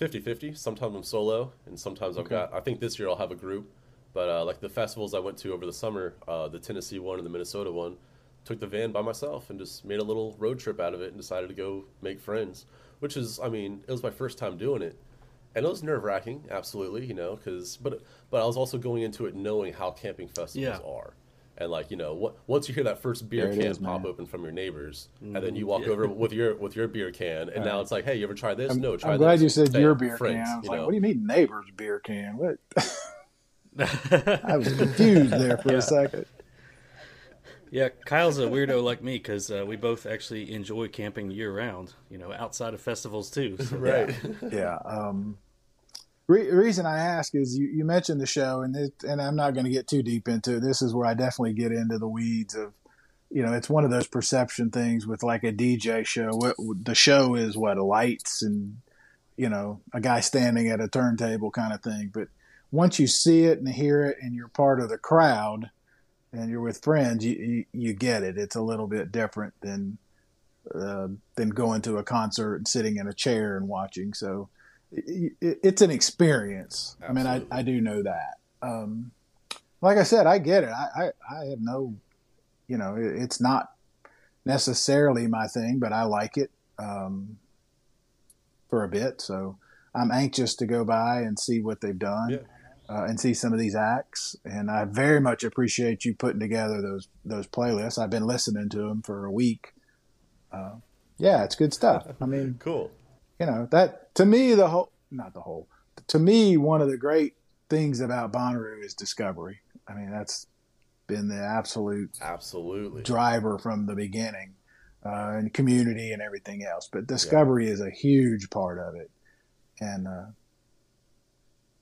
50-50. Sometimes I'm solo, and sometimes okay. I think this year I'll have a group, but like the festivals I went to over the summer, the Tennessee one and the Minnesota one, took the van by myself and just made a little road trip out of it and decided to go make friends, which is, I mean, it was my first time doing it. And it was nerve-wracking, absolutely, you know, but I was also going into it knowing how camping festivals are. And, like, you know, once you hear that first beer can pop open from your neighbors, and then you walk over with your beer can, and now it's like, hey, you ever try this? No, try this. I'm glad you said your beer can. I was like, what do you mean neighbor's beer can? What? I was confused there for a second. Yeah, Kyle's a weirdo like me because we both actually enjoy camping year-round, you know, outside of festivals too. So. Right. Yeah. Reason I ask is you mentioned the show, and I'm not going to get too deep into it. This is where I definitely get into the weeds of, you know, it's one of those perception things with like a DJ show. The show is what, lights and, you know, a guy standing at a turntable kind of thing. But once you see it and hear it and you're part of the crowd – and you're with friends, you get it. It's a little bit different than going to a concert and sitting in a chair and watching. So it's an experience. Absolutely. I mean, I do know that. Like I said, I get it. I have no, you know, it's not necessarily my thing, but I like it for a bit. So I'm anxious to go by and see what they've done. Yeah. And see some of these acts, and I very much appreciate you putting together those playlists. I've been listening to them for a week. Yeah, it's good stuff. I mean, cool. You know, that to me to me, one of the great things about Bonnaroo is discovery. I mean, that's been the absolute driver from the beginning, and community and everything else. But discovery is a huge part of it, and.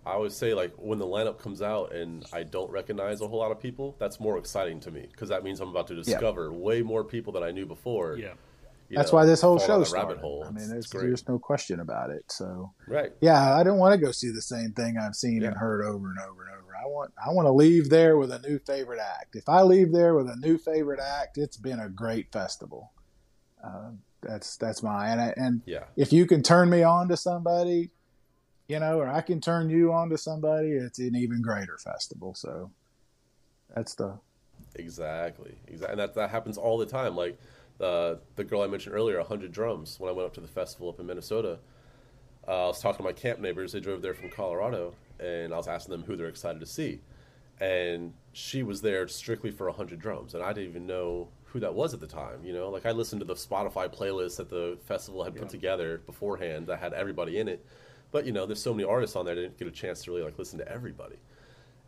I always say, like, when the lineup comes out and I don't recognize a whole lot of people, that's more exciting to me because that means I'm about to discover way more people than I knew before. Yeah, that's why this whole show started. Rabbit hole. I mean, there's no question about it. So, right. Yeah, I don't want to go see the same thing I've seen and heard over and over and over. I want to leave there with a new favorite act. If I leave there with a new favorite act, it's been a great festival. That's mine. And if you can turn me on to somebody. You know, or I can turn you on to somebody. It's an even greater festival. So that's exactly, and that happens all the time. Like the girl I mentioned earlier, 100 Drums. When I went up to the festival up in Minnesota, I was talking to my camp neighbors. They drove there from Colorado, and I was asking them who they're excited to see, and she was there strictly for 100 Drums, and I didn't even know who that was at the time. You know, like I listened to the Spotify playlist that the festival had put together beforehand that had everybody in it. But, you know, there's so many artists on there, I didn't get a chance to really, like, listen to everybody.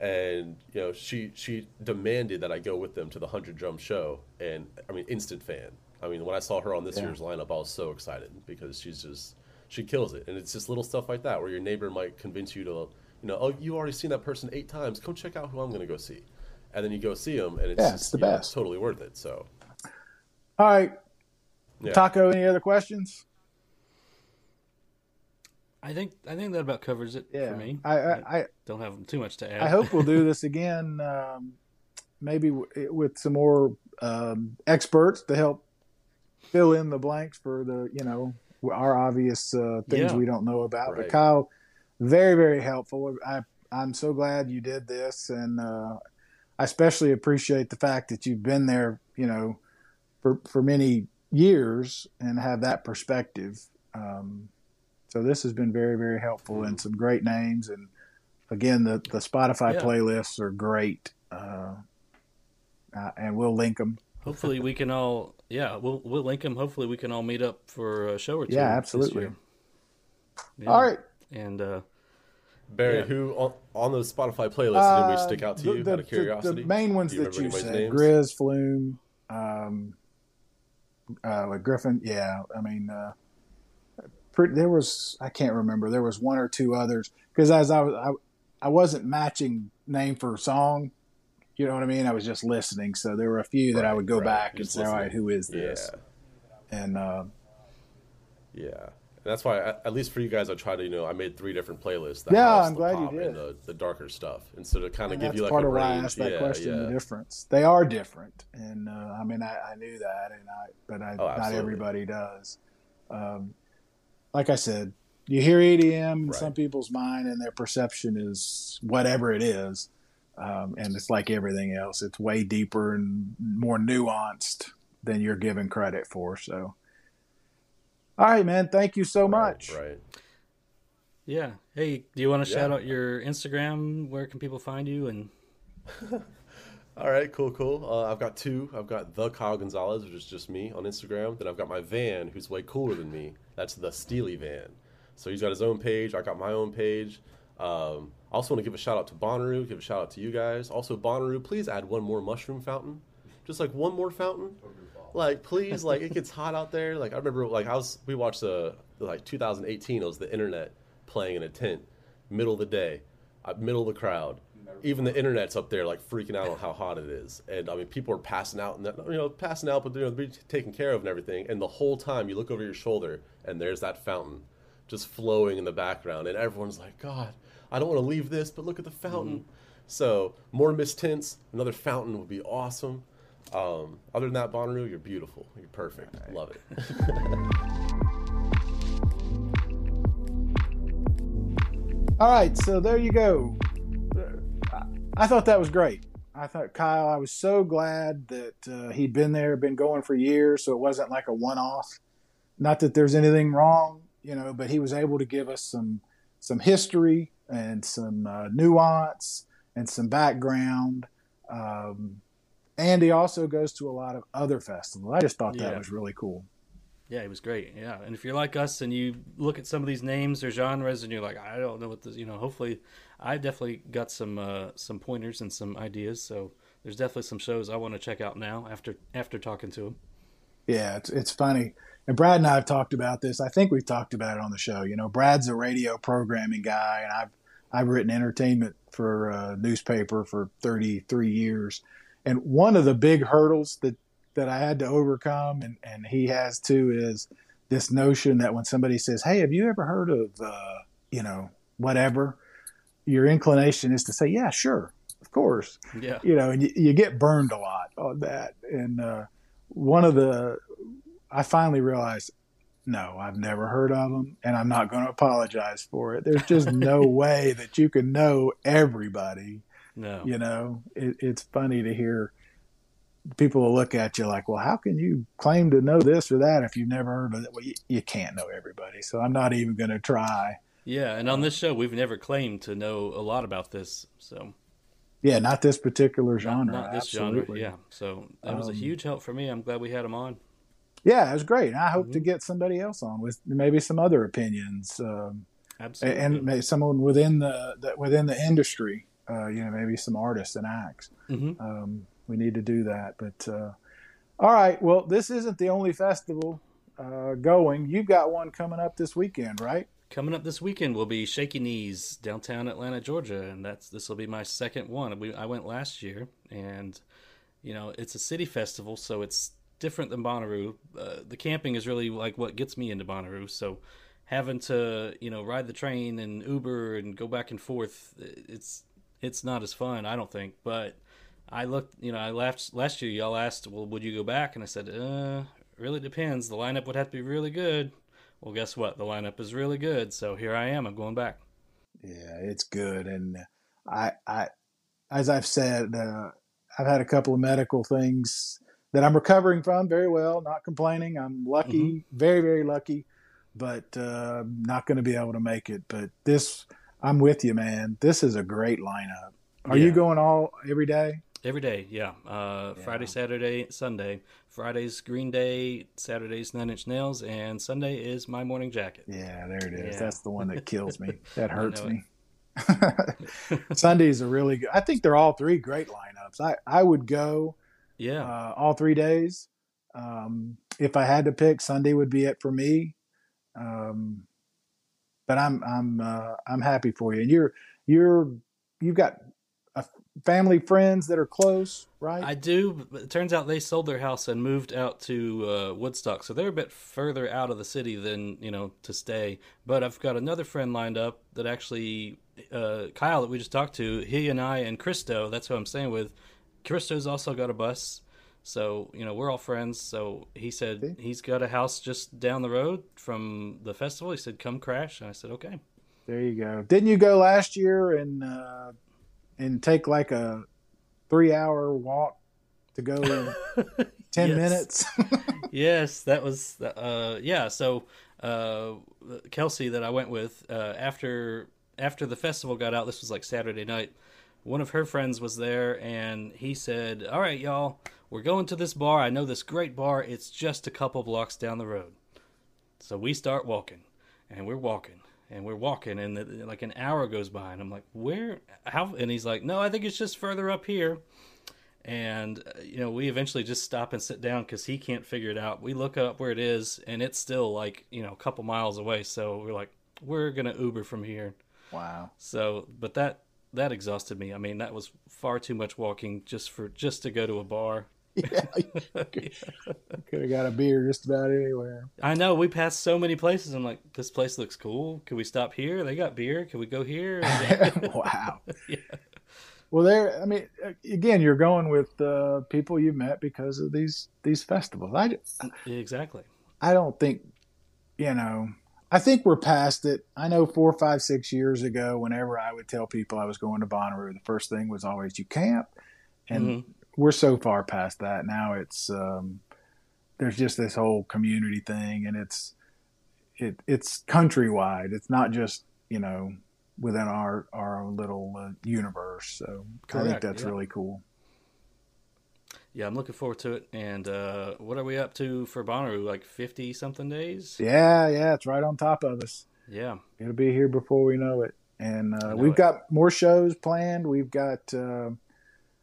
And, you know, she demanded that I go with them to the 100 Drum Show. And, I mean, instant fan. I mean, when I saw her on this year's lineup, I was so excited because she's just, she kills it. And it's just little stuff like that where your neighbor might convince you to, you know, oh, you already seen that person 8 times. Go check out who I'm going to go see. And then you go see them, and it's, yeah, it's the best. Know, it's totally worth it. So, all right. Yeah. Taco, any other questions? I think that about covers it for me. I don't have too much to add. I hope we'll do this again, maybe with some more experts to help fill in the blanks for the, you know, our obvious things we don't know about. Right. But Kyle, very, very helpful. I'm so glad you did this, and I especially appreciate the fact that you've been there, you know, for many years and have that perspective. So this has been very, very helpful, and some great names. And again, the Spotify playlists are great, and we'll link them. Hopefully, we can all we'll link them. Hopefully, we can all meet up for a show or two. Yeah, absolutely. Yeah. All right, and Barry, who on those Spotify playlists did we stick out to you out of curiosity? The main ones that you said: names? Grizz, Flume, like Gryffin. Yeah, I mean. There was, I can't remember, there was one or two others, because as I wasn't matching name for song, you know what I mean? I was just listening. So there were a few that I would go back and say, all right, who is this? And that's why, at least for you guys, I tried to, you know, I made 3 different playlists. I'm glad you did. And the darker stuff. And so to kind of give you like a range. That's part of why I asked that question, the difference. They are different. And I mean, I knew that, and but not everybody does. Like I said, you hear EDM in some people's mind, and their perception is whatever it is. And it's like everything else. It's way deeper and more nuanced than you're given credit for. So, all right, man. Thank you so much. Right. Yeah. Hey, do you want to shout out your Instagram? Where can people find you? And all right, cool. I've got 2. I've got the Kyle Gonzalez, which is just me on Instagram. Then I've got my van, who's way cooler than me. That's the Steely Van. So he's got his own page. I got my own page. I also want to give a shout out to Bonnaroo. Give a shout out to you guys. Also, Bonnaroo, please add one more mushroom fountain. Just like one more fountain. Like, please, like it gets hot out there. Like I remember, like we watched like 2018. It was the internet playing in a tent, middle of the day, middle of the crowd. Even the internet's up there, like freaking out on how hot it is, and I mean, people are passing out, and but they're being taken care of and everything. And the whole time, you look over your shoulder, and there's that fountain, just flowing in the background, and everyone's like, "God, I don't want to leave this, but look at the fountain." Mm-hmm. So more missed tents, another fountain would be awesome. Other than that, Bonnaroo, you're beautiful, you're perfect, right. Love it. All right, so there you go. I thought that was great. I thought Kyle, I was so glad that he'd been there, been going for years, so it wasn't like a one-off. Not that there's anything wrong, you know, but he was able to give us some history and some nuance and some background. And he also goes to a lot of other festivals. I just thought that was really cool. Yeah, it was great. Yeah, and if you're like us and you look at some of these names or genres and you're like, I don't know what this, you know, hopefully I definitely got some pointers and some ideas. So there's definitely some shows I want to check out now after talking to him. Yeah, it's funny. And Brad and I have talked about this. I think we've talked about it on the show. You know, Brad's a radio programming guy, and I've written entertainment for a newspaper for 33 years. And one of the big hurdles that I had to overcome, and he has too, is this notion that when somebody says, hey, have you ever heard of, you know, whatever, your inclination is to say, yeah, sure, of course. Yeah. You know, and you get burned a lot on that. And I finally realized, no, I've never heard of them, and I'm not going to apologize for it. There's just no way that you can know everybody. No. You know, it's funny to hear people will look at you like, well, how can you claim to know this or that if you've never heard of it? Well, you can't know everybody, so I'm not even going to try. Yeah, and on this show, we've never claimed to know a lot about this. So, yeah, not this particular genre. Not this absolutely. Genre, yeah. So that was a huge help for me. I'm glad we had him on. Yeah, it was great. I hope to get somebody else on with maybe some other opinions. Absolutely. And someone within the industry. you know, maybe some artists and acts. Mm-hmm. We need to do that. But all right, well, this isn't the only festival going. You've got one coming up this weekend, right? Coming up this weekend will be Shaky Knees, downtown Atlanta, Georgia, and this will be my second one. I went last year, and you know, it's a city festival, so it's different than Bonnaroo. The camping is really like what gets me into Bonnaroo. So having to, you know, ride the train and Uber and go back and forth, it's not as fun, I don't think. But I looked, you know, I laughed last year. Y'all asked, well, would you go back? And I said, really depends. The lineup would have to be really good. Well, guess what? The lineup is really good, so here I am. I'm going back. Yeah, it's good, and I as I've said, I've had a couple of medical things that I'm recovering from very well. Not complaining. I'm lucky, mm-hmm. very, very lucky, but not going to be able to make it. But this, I'm with you, man. This is a great lineup. Are you going every day? Every day, yeah. Friday, Saturday, Sunday. Friday's Green Day, Saturday's Nine Inch Nails, and Sunday is My Morning Jacket. Yeah, there it is. Yeah. That's the one that kills me. That hurts me. Sundays are really good. I think they're all three great lineups. I would go all 3 days. If I had to pick, Sunday would be it for me. But I'm happy for you. And you've got family, friends that are close, right? I do, but it turns out they sold their house and moved out to Woodstock, so they're a bit further out of the city than, you know, to stay. But I've got another friend lined up that actually, Kyle, that we just talked to, he and I and Christo, that's who I'm staying with. Christo's also got a bus, so, you know, we're all friends. So he said he's got a house just down the road from the festival. He said, come crash, and I said, okay. There you go. Didn't you go last year and take like a 3-hour walk to go in 10 minutes? Yes, that was, So Kelsey that I went with, after the festival got out, this was like Saturday night, one of her friends was there and he said, all right, y'all, we're going to this bar. I know this great bar. It's just a couple blocks down the road. So we start walking and we're walking. And we're walking, and like an hour goes by, and I'm like, where? How? And he's like, no, I think it's just further up here. And, you know, we eventually just stop and sit down because he can't figure it out. We look up where it is, and it's still like, you know, a couple miles away. So we're like, we're going to Uber from here. Wow. So, but that exhausted me. I mean, that was far too much walking just to go to a bar. Yeah, could have got a beer just about anywhere. I know, we passed so many places. I'm like, this place looks cool. Can we stop here? They got beer. Can we go here? Wow. Yeah. Well, there. I mean, again, you're going with people you've met because of these festivals. Exactly. I don't think, you know. I think we're past it. I know 4, 5, 6 years ago, whenever I would tell people I was going to Bonnaroo, the first thing was always you camp and. Mm-hmm. We're so far past that now. It's there's just this whole community thing, and it's countrywide. It's not just, you know, within our own little universe. So correct, I think that's really cool. Yeah, I'm looking forward to it. And what are we up to for Bonnaroo? Like 50 something days? Yeah, it's right on top of us. Yeah, it'll be here before we know it. And we've got more shows planned. We've got.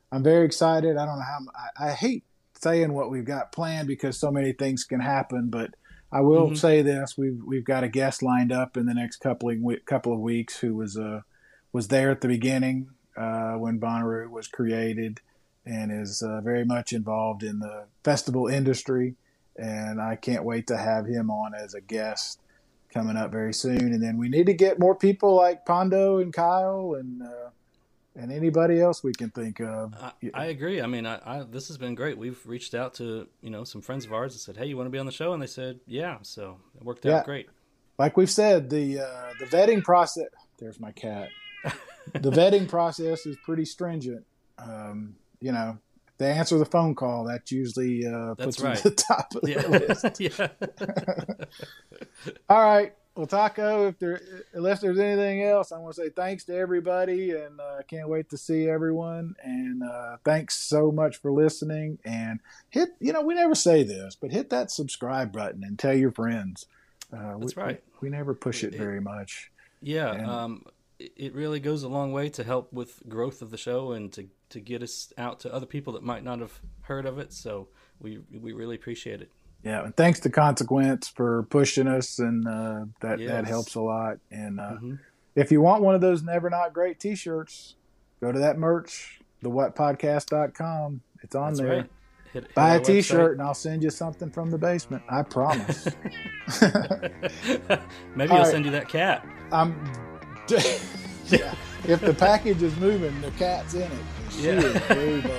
I'm very excited. I don't know how. I hate saying what we've got planned because so many things can happen. But I will say this: we've got a guest lined up in the next couple of weeks who was there at the beginning when Bonnaroo was created, and is very much involved in the festival industry. And I can't wait to have him on as a guest coming up very soon. And then we need to get more people like Pondo and Kyle and. And anybody else we can think of. I agree. I mean, this has been great. We've reached out to, you know, some friends of ours and said, hey, you want to be on the show? And they said, yeah. So it worked out great. Like we've said, the vetting process. There's my cat. The vetting process is pretty stringent. You know, if they answer the phone call, that usually puts them to the top of the list. All right. Well, Taco, unless there's anything else, I want to say thanks to everybody, and I can't wait to see everyone. And thanks so much for listening. And we never say this, but hit that subscribe button and tell your friends. That's right. We never push it very much. Yeah. And, it really goes a long way to help with growth of the show and to get us out to other people that might not have heard of it. So we really appreciate it. Yeah, and thanks to Consequence for pushing us, and that helps a lot. And if you want one of those Never Not Great t-shirts, go to that merch, thewhatpodcast.com. It's on That's there. Right. Buy a t-shirt and I'll send you something from the basement. I promise. Maybe I'll send you that cat. Yeah. If the package is moving, the cat's in it. She is very vocal.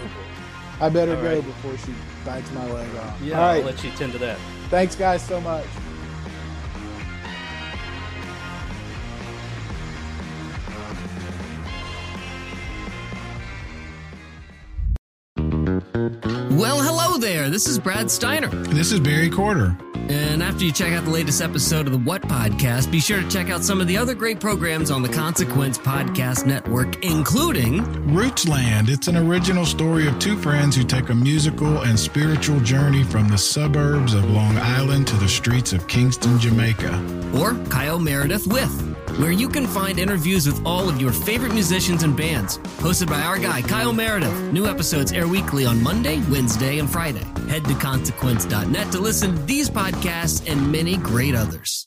I better go before she bites my leg off. Yeah, I'll let you tend to that. Thanks, guys, so much. Well, hello there. This is Brad Steiner. This is Barry Corder. And after you check out the latest episode of the What Podcast, be sure to check out some of the other great programs on the Consequence Podcast Network, including Rootsland. It's an original story of two friends who take a musical and spiritual journey from the suburbs of Long Island to the streets of Kingston, Jamaica. Or Kyle Meredith With, where you can find interviews with all of your favorite musicians and bands. Hosted by our guy, Kyle Meredith. New episodes air weekly on Monday, Wednesday, and Friday. Head to consequence.net to listen to these podcasts and many great others.